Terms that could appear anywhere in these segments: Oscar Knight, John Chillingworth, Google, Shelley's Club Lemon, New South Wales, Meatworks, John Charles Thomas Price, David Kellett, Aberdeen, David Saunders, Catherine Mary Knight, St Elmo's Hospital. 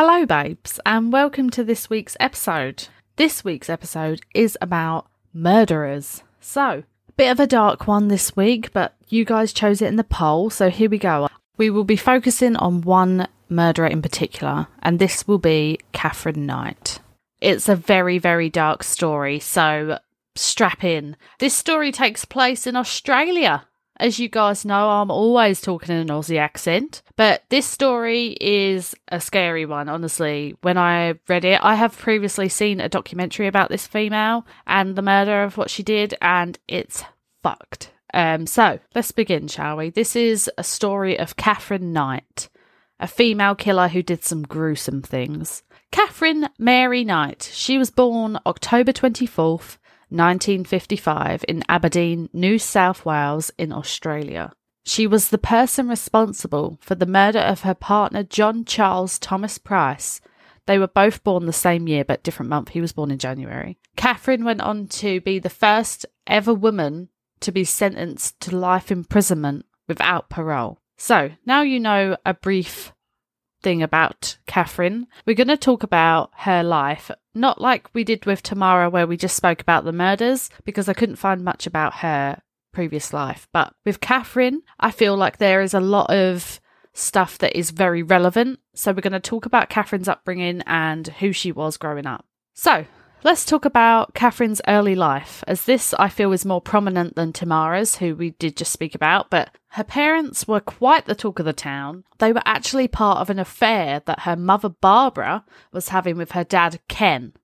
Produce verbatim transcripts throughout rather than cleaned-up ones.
Hello babes, and welcome to this week's episode. This week's episode is about murderers. So, a bit of a dark one this week, but you guys chose it in the poll, so here we go. We will be focusing on one murderer in particular, and this will be Catherine Knight. It's a very, very dark story, so strap in. This story takes place in Australia. As you guys know, I'm always talking in an Aussie accent, but this story is a scary one, honestly. When I read it, I have previously seen a documentary about this female and the murder of what she did, and it's fucked. Um, so, let's begin, shall we? This is a story of Catherine Knight, a female killer who did some gruesome things. Catherine Mary Knight. She was born October twenty-fourth, nineteen fifty-five in Aberdeen, New South Wales in Australia. She was the person responsible for the murder of her partner John Charles Thomas Price. They were both born the same year but different month. He was born in January. Catherine went on to be the first ever woman to be sentenced to life imprisonment without parole. So now you know a brief thing about Catherine. We're going to talk about her life, not like we did with Tamara where we just spoke about the murders, because I couldn't find much about her previous life. But with Catherine, I feel like there is a lot of stuff that is very relevant. So we're going to talk about Catherine's upbringing and who she was growing up. So let's talk about Catherine's early life, as this I feel is more prominent than Tamara's, who we did just speak about, but her parents were quite the talk of the town. They were actually part of an affair that her mother Barbara was having with her dad Ken.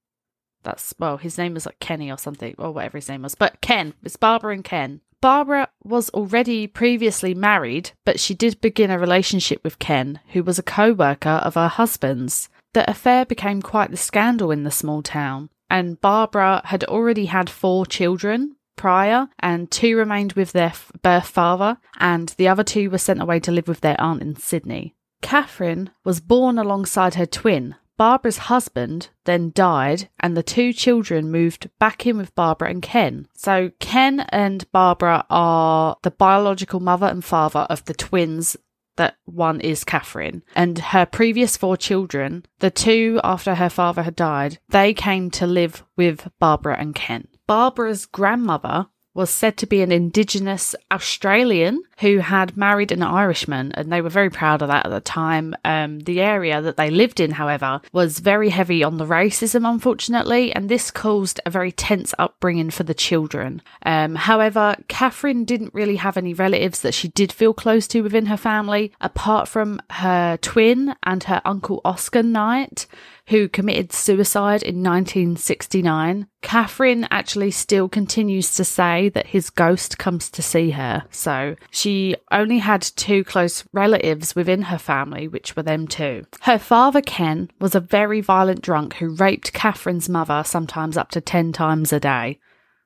That's, well, his name was like Kenny or something, or whatever his name was, but Ken, it's Barbara and Ken. Barbara was already previously married, but she did begin a relationship with Ken, who was a co-worker of her husband's. The affair became quite the scandal in the small town. And Barbara had already had four children prior, and two remained with their f- birth father, and the other two were sent away to live with their aunt in Sydney. Catherine was born alongside her twin. Barbara's husband then died, and the two children moved back in with Barbara and Ken. So Ken and Barbara are the biological mother and father of the twins. That one is Catherine. And her previous four children, the two after her father had died, they came to live with Barbara and Ken. Barbara's grandmother was said to be an Indigenous Australian who had married an Irishman, and they were very proud of that at the time. Um, the area that they lived in, however, was very heavy on the racism, unfortunately, and this caused a very tense upbringing for the children. Um, however, Catherine didn't really have any relatives that she did feel close to within her family, apart from her twin and her uncle Oscar Knight, who committed suicide in nineteen sixty-nine. Catherine actually still continues to say that his ghost comes to see her. So she only had two close relatives within her family, which were them two. Her father, Ken, was a very violent drunk who raped Catherine's mother sometimes up to ten times a day.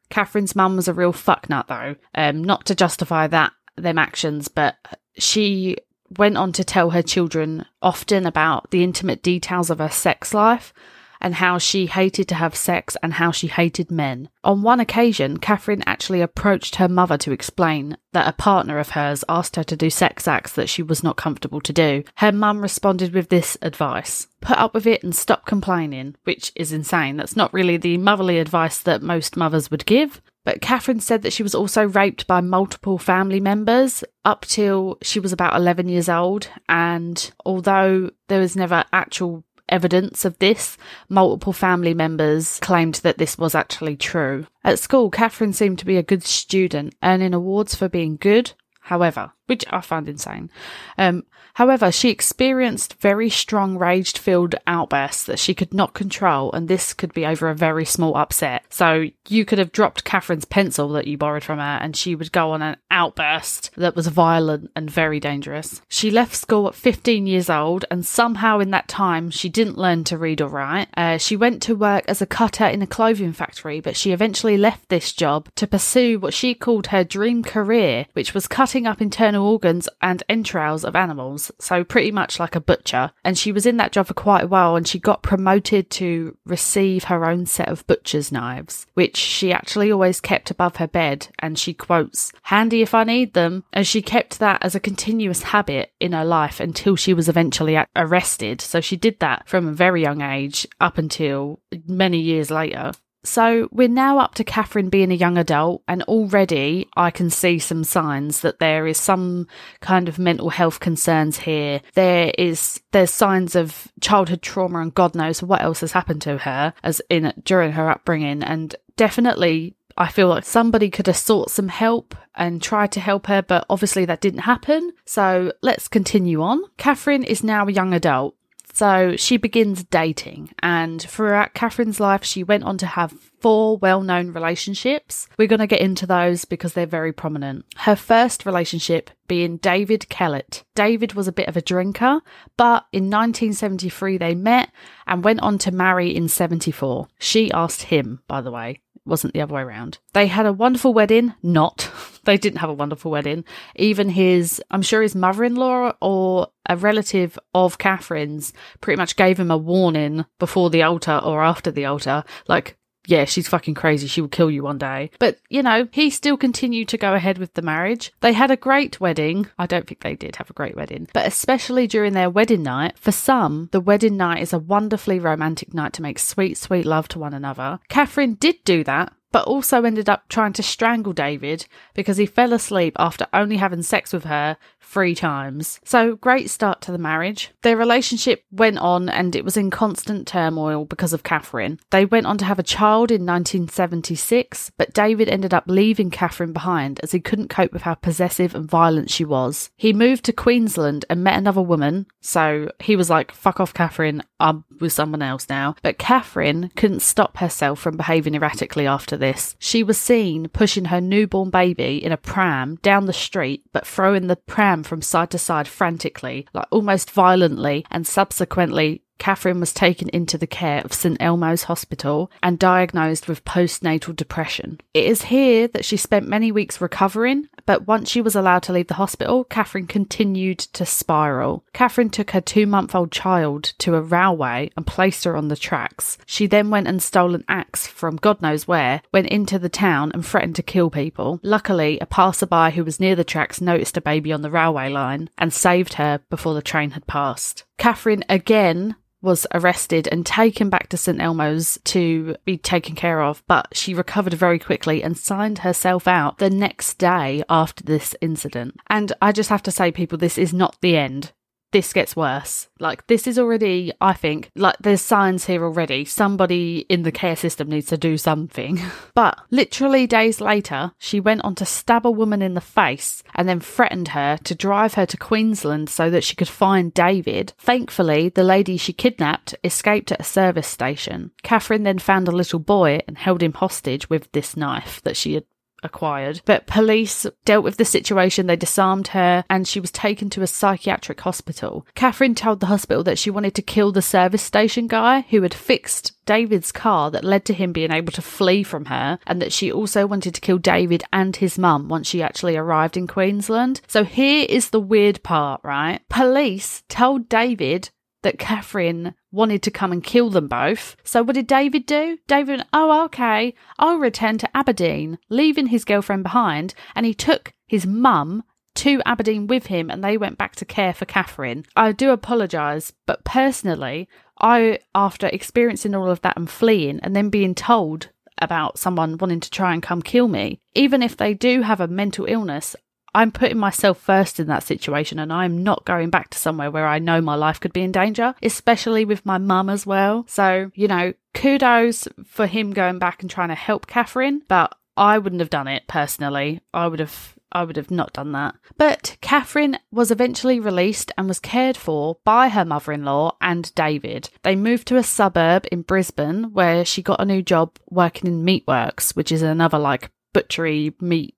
Catherine's mum was a real fucknut, though. Um, not to justify that them actions, but she went on to tell her children often about the intimate details of her sex life and how she hated to have sex and how she hated men. On one occasion, Catherine actually approached her mother to explain that a partner of hers asked her to do sex acts that she was not comfortable to do. Her mum responded with this advice: put up with it and stop complaining, which is insane. That's not really the motherly advice that most mothers would give. But Catherine said that she was also raped by multiple family members up till she was about eleven years old. And although there was never actual evidence of this, multiple family members claimed that this was actually true. At school, Catherine seemed to be a good student, earning awards for being good, however, which I find insane. Um, however, she experienced very strong rage-filled outbursts that she could not control, and this could be over a very small upset. So you could have dropped Catherine's pencil that you borrowed from her, and she would go on an outburst that was violent and very dangerous. She left school at fifteen years old, and somehow in that time, she didn't learn to read or write. Uh, she went to work as a cutter in a clothing factory, but she eventually left this job to pursue what she called her dream career, which was cutting up internal internal organs and entrails of animals, so pretty much like a butcher. And she was in that job for quite a while, and she got promoted to receive her own set of butcher's knives, which she actually always kept above her bed, and she quotes, "handy if I need them," and she kept that as a continuous habit in her life until she was eventually arrested. So she did that from a very young age up until many years later. So we're now up to Catherine being a young adult, and already I can see some signs that there is some kind of mental health concerns here. There is there's signs of childhood trauma, and God knows what else has happened to her as in during her upbringing. And definitely, I feel like somebody could have sought some help and tried to help her, but obviously that didn't happen. So let's continue on. Catherine is now a young adult. So she begins dating, and throughout Catherine's life, she went on to have four well-known relationships. We're going to get into those because they're very prominent. Her first relationship being David Kellett. David was a bit of a drinker, but in nineteen seventy-three they met and went on to marry in seventy-four. She asked him, by the way. Wasn't the other way around. They had a wonderful wedding. Not. They didn't have a wonderful wedding. Even his, I'm sure his mother-in-law or a relative of Catherine's pretty much gave him a warning before the altar or after the altar. Like, yeah, she's fucking crazy. She will kill you one day. But, you know, he still continued to go ahead with the marriage. They had a great wedding. I don't think they did have a great wedding. But especially during their wedding night, for some, the wedding night is a wonderfully romantic night to make sweet, sweet love to one another. Catherine did do that, but also ended up trying to strangle David because he fell asleep after only having sex with her three times. So, great start to the marriage. Their relationship went on, and it was in constant turmoil because of Catherine. They went on to have a child in nineteen seventy-six, but David ended up leaving Catherine behind as he couldn't cope with how possessive and violent she was. He moved to Queensland and met another woman, so he was like, fuck off Catherine, I'm with someone else now. But Catherine couldn't stop herself from behaving erratically after this. She was seen pushing her newborn baby in a pram down the street, but throwing the pram from side to side frantically, like almost violently, and subsequently Catherine was taken into the care of St Elmo's Hospital and diagnosed with postnatal depression. It is here that she spent many weeks recovering, but once she was allowed to leave the hospital, Catherine continued to spiral. Catherine took her two-month-old child to a railway and placed her on the tracks. She then went and stole an axe from God knows where, went into the town and threatened to kill people. Luckily, a passerby who was near the tracks noticed a baby on the railway line and saved her before the train had passed. Catherine again was arrested and taken back to St Elmo's to be taken care of, but she recovered very quickly and signed herself out the next day after this incident. And I just have to say, people, this is not the end. This gets worse. Like, this is already, I think, like, there's signs here already. Somebody in the care system needs to do something. But literally days later, she went on to stab a woman in the face and then threatened her to drive her to Queensland so that she could find David. Thankfully, the lady she kidnapped escaped at a service station. Catherine then found a little boy and held him hostage with this knife that she had acquired. But police dealt with the situation, they disarmed her, and she was taken to a psychiatric hospital. Catherine told the hospital that she wanted to kill the service station guy who had fixed David's car that led to him being able to flee from her, and that she also wanted to kill David and his mum once she actually arrived in Queensland. So here is the weird part, right? Police told David that Catherine wanted to come and kill them both. So what did David do? David, oh, okay, I'll return to Aberdeen, leaving his girlfriend behind, and he took his mum to Aberdeen with him, and they went back to care for Catherine. I do apologise, but personally, I, after experiencing all of that and fleeing, and then being told about someone wanting to try and come kill me, even if they do have a mental illness, I'm putting myself first in that situation, and I'm not going back to somewhere where I know my life could be in danger, especially with my mum as well. So, you know, kudos for him going back and trying to help Catherine, but I wouldn't have done it personally. I would have... I would have not done that. But Catherine was eventually released and was cared for by her mother-in-law and David. They moved to a suburb in Brisbane where she got a new job working in Meatworks, which is another like butchery meat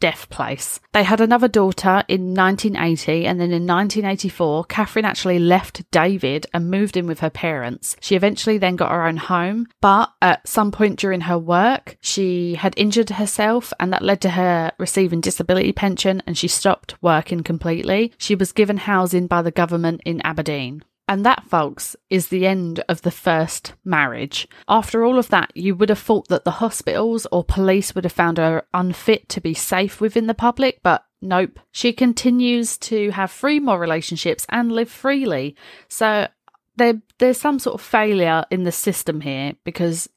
death place. They had another daughter in nineteen eighty, and then in nineteen eighty-four, Catherine actually left David and moved in with her parents. She eventually then got her own home, but at some point during her work, she had injured herself, and that led to her receiving disability pension, and she stopped working completely. She was given housing by the government in Aberdeen. And that, folks, is the end of the first marriage. After all of that, you would have thought that the hospitals or police would have found her unfit to be safe within the public, but nope. She continues to have three more relationships and live freely. So there, there's some sort of failure in the system here, because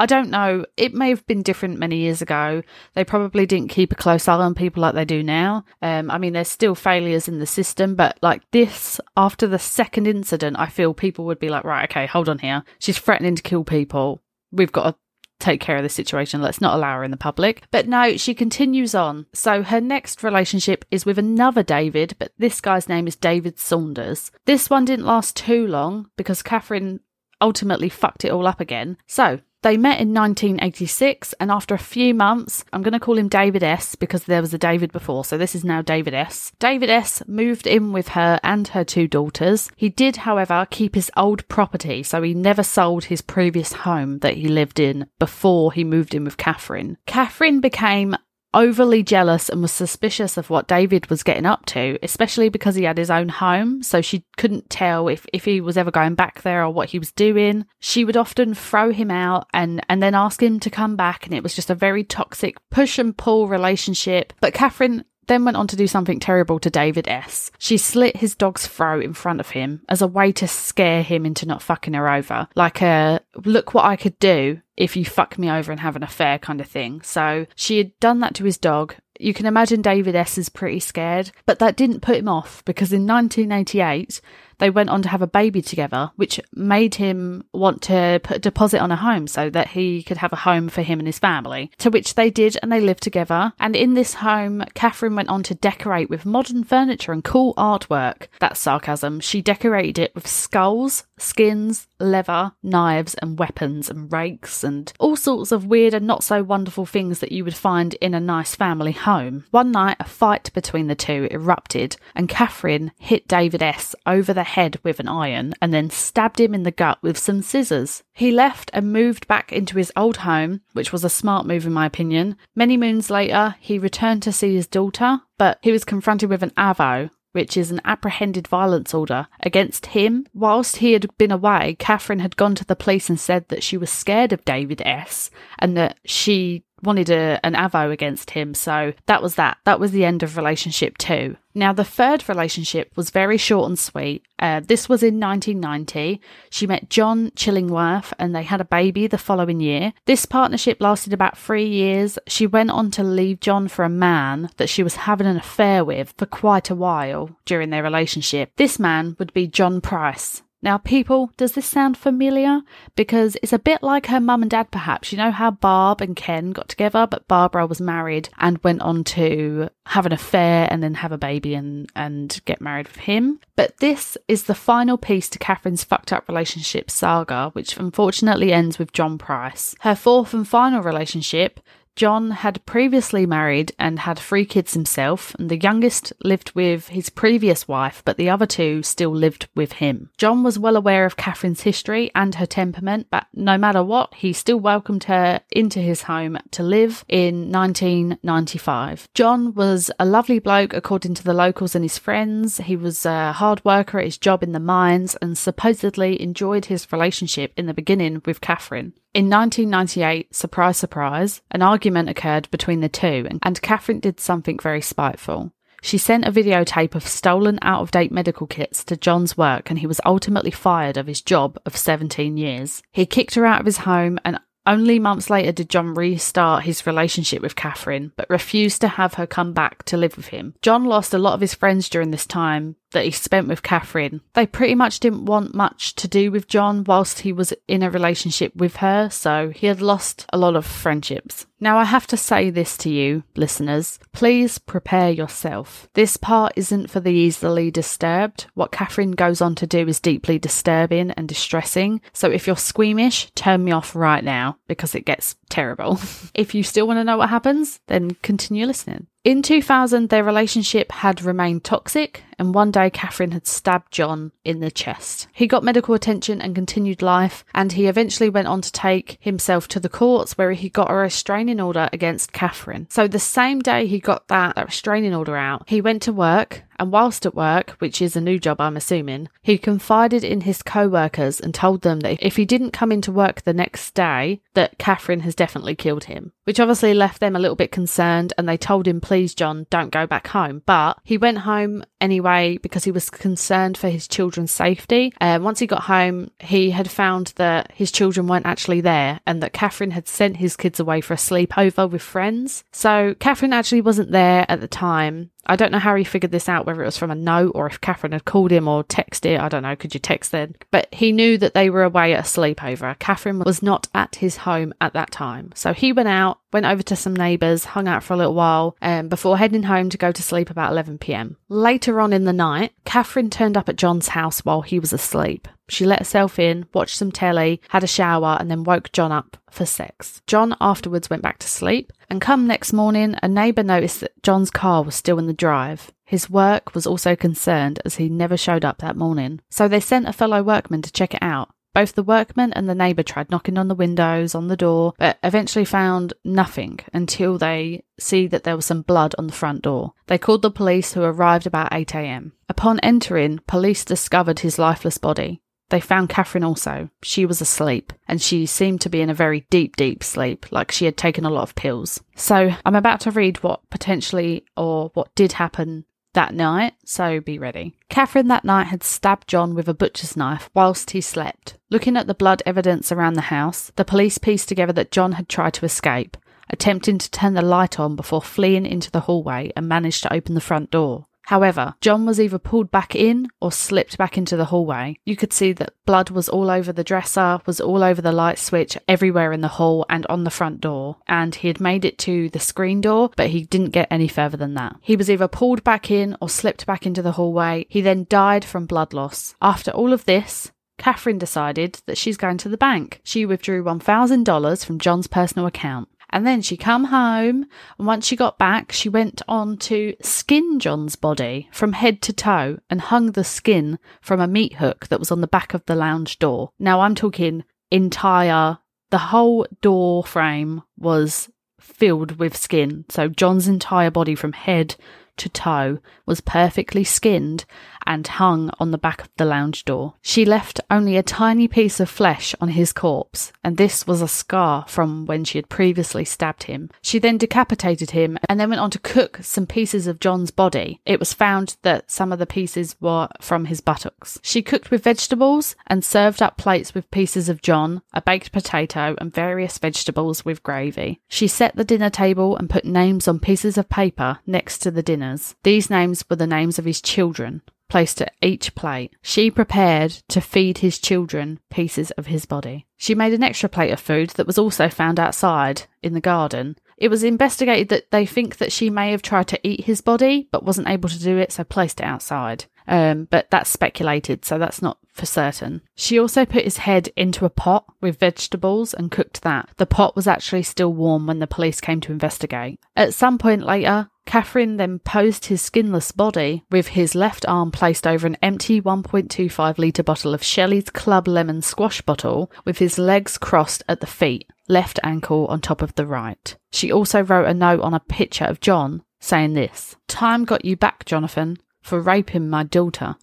I don't know, it may have been different many years ago. They probably didn't keep a close eye on people like they do now. Um, I mean, there's still failures in the system, but like this, after the second incident, I feel people would be like, right, okay, hold on here. She's threatening to kill people. We've got to take care of the situation. Let's not allow her in the public. But no, she continues on. So her next relationship is with another David, but this guy's name is David Saunders. This one didn't last too long because Catherine ultimately fucked it all up again. So they met in nineteen eighty-six, and after a few months, I'm going to call him David S because there was a David before, so this is now David S. David S moved in with her and her two daughters. He did, however, keep his old property, so he never sold his previous home that he lived in before he moved in with Catherine. Catherine became overly jealous and was suspicious of what David was getting up to, especially because he had his own home, so she couldn't tell if, if he was ever going back there or what he was doing. She would often throw him out and, and then ask him to come back, and it was just a very toxic push and pull relationship. But Catherine then went on to do something terrible to David S. She slit his dog's throat in front of him as a way to scare him into not fucking her over. Like a, look what I could do if you fuck me over and have an affair kind of thing. So she had done that to his dog. You can imagine David S is pretty scared, but that didn't put him off, because in nineteen eighty-eight, they went on to have a baby together, which made him want to put a deposit on a home so that he could have a home for him and his family, to which they did, and they lived together. And in this home, Catherine went on to decorate with modern furniture and cool artwork. That's sarcasm. She decorated it with skulls, skins, leather, knives and weapons and rakes and all sorts of weird and not so wonderful things that you would find in a nice family home. One night, a fight between the two erupted, and Catherine hit David S over the head with an iron and then stabbed him in the gut with some scissors. He left and moved back into his old home, which was a smart move in my opinion. Many moons later, he returned to see his daughter, but he was confronted with an A V O, which is an apprehended violence order, against him. Whilst he had been away, Catherine had gone to the police and said that she was scared of David S and that she wanted a, an A V O against him. So that was that. That was the end of relationship two. Now, the third relationship was very short and sweet. Uh, this was in nineteen ninety. She met John Chillingworth and they had a baby the following year. This partnership lasted about three years. She went on to leave John for a man that she was having an affair with for quite a while during their relationship. This man would be John Price. Now, people, does this sound familiar? Because it's a bit like her mum and dad, perhaps. You know how Barb and Ken got together, but Barbara was married and went on to have an affair and then have a baby and, and get married with him. But this is the final piece to Catherine's fucked up relationship saga, which unfortunately ends with John Price. Her fourth and final relationship, John had previously married and had three kids himself, and the youngest lived with his previous wife, but the other two still lived with him. John was well aware of Catherine's history and her temperament, but no matter what, he still welcomed her into his home to live in nineteen ninety-five. John was a lovely bloke according to the locals and his friends. He was a hard worker at his job in the mines and supposedly enjoyed his relationship in the beginning with Catherine. In nineteen ninety-eight, surprise, surprise, an argument occurred between the two, and Catherine did something very spiteful. She sent a videotape of stolen, out-of-date medical kits to John's work, and he was ultimately fired of his job of seventeen years. He kicked her out of his home, and only months later did John restart his relationship with Catherine, but refused to have her come back to live with him. John lost a lot of his friends during this time that he spent with Catherine. They pretty much didn't want much to do with John whilst he was in a relationship with her, so he had lost a lot of friendships. Now, I have to say this to you, listeners. Please prepare yourself. This part isn't for the easily disturbed. What Catherine goes on to do is deeply disturbing and distressing, so if you're squeamish, turn me off right now, because it gets terrible. If you still want to know what happens, then continue listening. In two thousand, their relationship had remained toxic, and one day Catherine had stabbed John in the chest. He got medical attention and continued life, and he eventually went on to take himself to the courts, where he got a restraining order against Catherine. So the same day he got that, that restraining order out, he went to work, and whilst at work, which is a new job I'm assuming, he confided in his co-workers and told them that if he didn't come into work the next day, that Catherine has definitely killed him, which obviously left them a little bit concerned, and they told him, please John, don't go back home. But he went home anyway because he was concerned for his children's safety. Uh, once he got home, he had found that his children weren't actually there, and that Catherine had sent his kids away for a sleepover with friends. So Catherine actually wasn't there at the time. I don't know how he figured this out, whether it was from a note or if Catherine had called him or texted it. I don't know, could you text then? But he knew that they were away at a sleepover. Catherine was not at his home at that time. So he went out, went over to some neighbours, hung out for a little while, um, before heading home to go to sleep about eleven p m. Later on in the night, Catherine turned up at John's house while he was asleep. She let herself in, watched some telly, had a shower, and then woke John up for sex. John afterwards went back to sleep, and come next morning, a neighbour noticed that John's car was still in the drive. His work was also concerned, as he never showed up that morning. So they sent a fellow workman to check it out. Both the workman and the neighbour tried knocking on the windows, on the door, but eventually found nothing until they see that there was some blood on the front door. They called the police, who arrived about eight a m. Upon entering, police discovered his lifeless body. They found Catherine also. She was asleep, and she seemed to be in a very deep, deep sleep, like she had taken a lot of pills. So I'm about to read what potentially, or what did happen that night, so be ready. Catherine that night had stabbed John with a butcher's knife whilst he slept. Looking at the blood evidence around the house, the police pieced together that John had tried to escape, attempting to turn the light on before fleeing into the hallway, and managed to open the front door. However, John was either pulled back in or slipped back into the hallway. You could see that blood was all over the dresser, was all over the light switch, everywhere in the hall and on the front door. And he had made it to the screen door, but he didn't get any further than that. He was either pulled back in or slipped back into the hallway. He then died from blood loss. After all of this, Catherine decided that she's going to the bank. She withdrew one thousand dollars from John's personal account. And then she come home, and once she got back, she went on to skin John's body from head to toe and hung the skin from a meat hook that was on the back of the lounge door. Now I'm talking entire, the whole door frame was filled with skin. So John's entire body from head to toe was perfectly skinned and hung on the back of the lounge door. She left only a tiny piece of flesh on his corpse, and this was a scar from when she had previously stabbed him. She then decapitated him and then went on to cook some pieces of John's body. It was found that some of the pieces were from his buttocks. She cooked with vegetables and served up plates with pieces of John, a baked potato, and various vegetables with gravy. She set the dinner table and put names on pieces of paper next to the dinner. These names were the names of his children, placed at each plate. She prepared to feed his children pieces of his body. She made an extra plate of food that was also found outside in the garden. It was investigated that they think that she may have tried to eat his body but wasn't able to do it, so placed it outside. Um, but that's speculated, so that's not for certain. She also put his head into a pot with vegetables and cooked that. The pot was actually still warm when the police came to investigate. At some point later, Catherine then posed his skinless body with his left arm placed over an empty one point two five litre bottle of Shelley's Club Lemon squash bottle, with his legs crossed at the feet, left ankle on top of the right. She also wrote a note on a picture of John saying this: "Time got you back, Jonathan, for raping my daughter.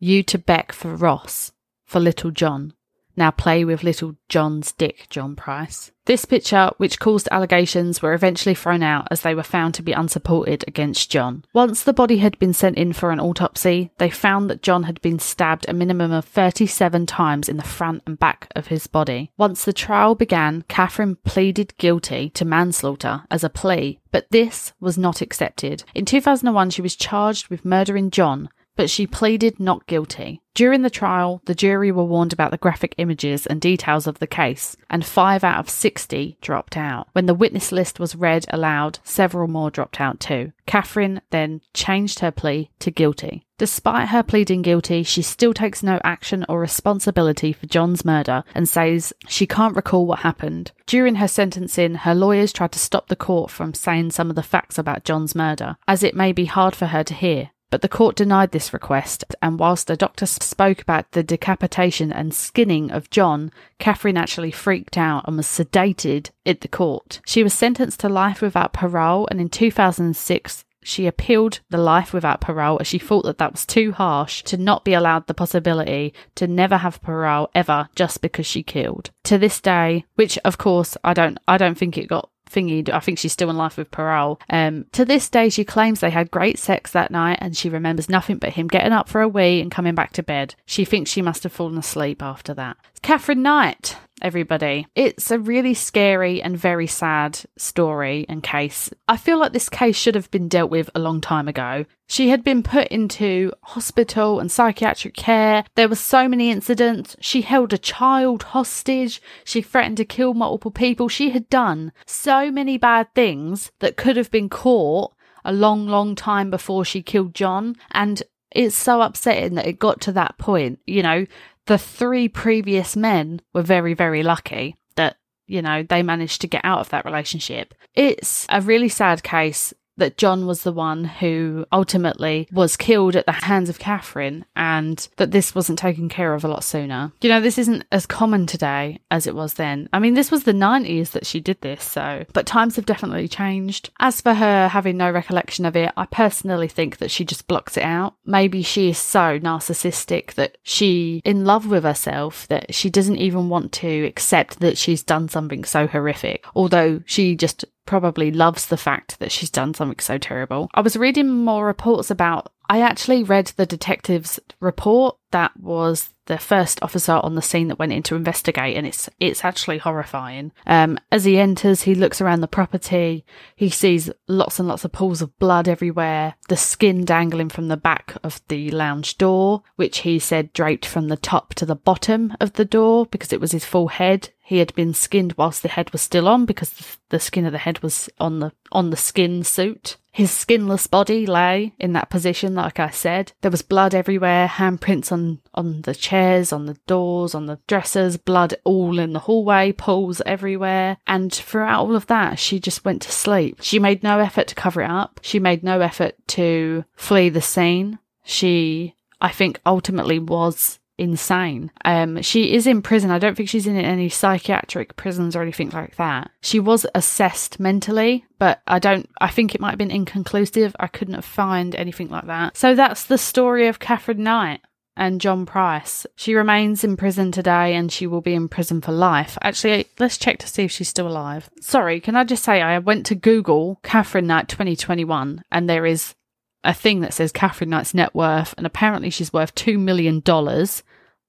You to Beck for Ross, for little John. Now play with little John's dick, John Price." This picture, which caused allegations, were eventually thrown out as they were found to be unsupported against John. Once the body had been sent in for an autopsy, they found that John had been stabbed a minimum of thirty-seven times in the front and back of his body. Once the trial began, Catherine pleaded guilty to manslaughter as a plea, but this was not accepted. In two thousand one, she was charged with murdering John but she pleaded not guilty. During the trial, the jury were warned about the graphic images and details of the case, and five out of sixty dropped out. When the witness list was read aloud, several more dropped out too. Catherine then changed her plea to guilty. Despite her pleading guilty, she still takes no action or responsibility for John's murder and says she can't recall what happened. During her sentencing, her lawyers tried to stop the court from saying some of the facts about John's murder, as it may be hard for her to hear. But the court denied this request, and whilst the doctor spoke about the decapitation and skinning of John, Catherine actually freaked out and was sedated at the court. She was sentenced to life without parole, and in two thousand six, she appealed the life without parole as she thought that that was too harsh to not be allowed the possibility to never have parole ever just because she killed. To this day, which of course I don't, I don't think it got thingy, I think she's still in life with parole. Um, to this day, she claims they had great sex that night, and she remembers nothing but him getting up for a wee and coming back to bed. She thinks she must have fallen asleep after that. Catherine Knight, everybody. It's a really scary and very sad story and case. I feel like this case should have been dealt with a long time ago. She had been put into hospital and psychiatric care. There were so many incidents. She held a child hostage. She threatened to kill multiple people. She had done so many bad things that could have been caught a long, long time before she killed John. And it's so upsetting that it got to that point. You know, the three previous men were very, very lucky that, you know, they managed to get out of that relationship. It's a really sad case that John was the one who ultimately was killed at the hands of Catherine, and that this wasn't taken care of a lot sooner. You know, this isn't as common today as it was then. I mean, this was the nineties that she did this, so... But times have definitely changed. As for her having no recollection of it, I personally think that she just blocks it out. Maybe she is so narcissistic that she's in love with herself that she doesn't even want to accept that she's done something so horrific, although she just... probably loves the fact that she's done something so terrible. I was reading more reports about, I actually read the detective's report that was the first officer on the scene that went in to investigate, and it's it's actually horrifying. Um, as he enters, he looks around the property, he sees lots and lots of pools of blood everywhere, the skin dangling from the back of the lounge door, which he said draped from the top to the bottom of the door because it was his full head. He had been skinned whilst the head was still on because the skin of the head was on the on the skin suit. His skinless body lay in that position, like I said. There was blood everywhere, handprints on, on the chairs, on the doors, on the dressers, blood all in the hallway, pools everywhere. And throughout all of that, she just went to sleep. She made no effort to cover it up. She made no effort to flee the scene. She, I think, ultimately was... insane. Um, she is in prison. I don't think she's in any psychiatric prisons or anything like that. She was assessed mentally, but I don't, I think it might have been inconclusive. I couldn't find anything like that. So that's the story of Catherine Knight and John Price. She remains in prison today, and she will be in prison for life. Actually, let's check to see if she's still alive. Sorry, can I just say I went to Google Catherine Knight twenty twenty-one, and there is a thing that says Catherine Knight's net worth, and apparently she's worth two million dollars.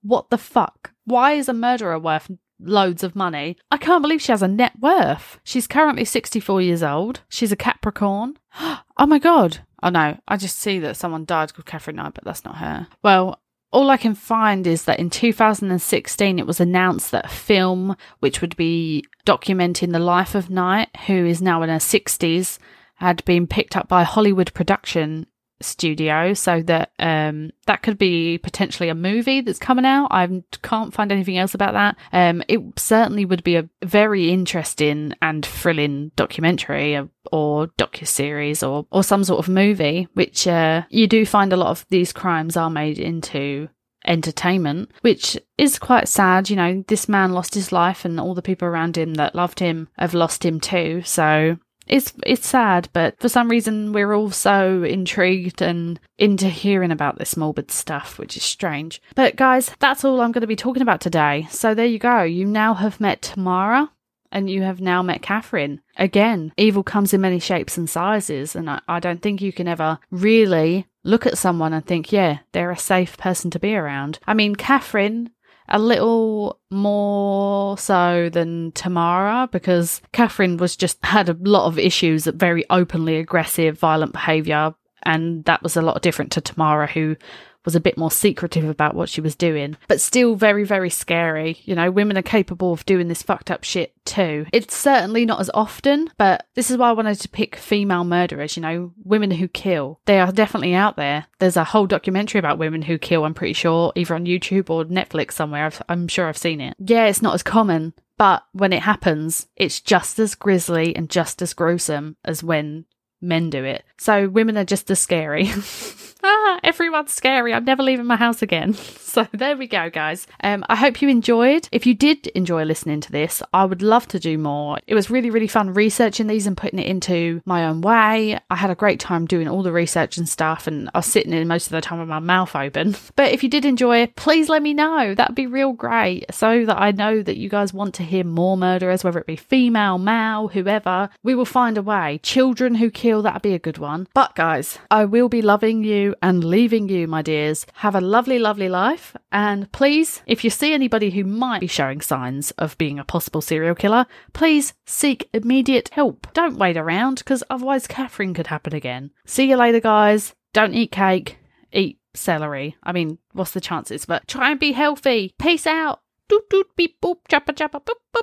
What the fuck? Why is a murderer worth loads of money? I can't believe she has a net worth. She's currently sixty-four years old. She's a Capricorn. Oh my God. Oh no, I just see that someone died called Catherine Knight, but that's not her. Well, all I can find is that in two thousand sixteen, it was announced that a film, which would be documenting the life of Knight, who is now in her sixties, had been picked up by Hollywood production studio, so that um that could be potentially a movie that's coming out. I can't find anything else about that. Um it certainly would be a very interesting and thrilling documentary or, or docuseries or or some sort of movie, which uh you do find a lot of these crimes are made into entertainment, which is quite sad. You know, this man lost his life, and all the people around him that loved him have lost him too, so It's it's sad, but for some reason we're all so intrigued and into hearing about this morbid stuff, which is strange. But guys, that's all I'm going to be talking about today. So there you go. You now have met Tamara, and you have now met Catherine. Again, evil comes in many shapes and sizes, and I, I don't think you can ever really look at someone and think, yeah, they're a safe person to be around. I mean, Catherine... a little more so than Tamara, because Catherine was just had a lot of issues, very openly aggressive, violent behaviour, And that was a lot different to Tamara, who was a bit more secretive about what she was doing, but still very, very scary. You know, women are capable of doing this fucked up shit too. It's certainly not as often, but this is why I wanted to pick female murderers, you know, women who kill. They are definitely out there. There's a whole documentary about women who kill, I'm pretty sure, either on YouTube or Netflix somewhere. I've, I'm sure I've seen it. Yeah, it's not as common, but when it happens, it's just as grisly and just as gruesome as when men do it. So women are just as scary. Ah, everyone's scary. I'm never leaving my house again. So there we go, guys. Um, I hope you enjoyed. If you did enjoy listening to this, I would love to do more. It was really, really fun researching these and putting it into my own way. I had a great time doing all the research and stuff, and I was sitting in most of the time with my mouth open. But if you did enjoy it, please let me know. That'd be real great, so that I know that you guys want to hear more murderers, whether it be female, male, whoever. We will find a way. Children who kill, that'd be a good one. But guys, I will be loving you and leaving you, my dears. Have a lovely, lovely life. And please, if you see anybody who might be showing signs of being a possible serial killer, please seek immediate help. Don't wait around, because otherwise Catherine could happen again. See you later, guys. Don't eat cake, eat celery. I mean, what's the chances? But try and be healthy. Peace out. Doot doot beep boop choppa choppa boop boop.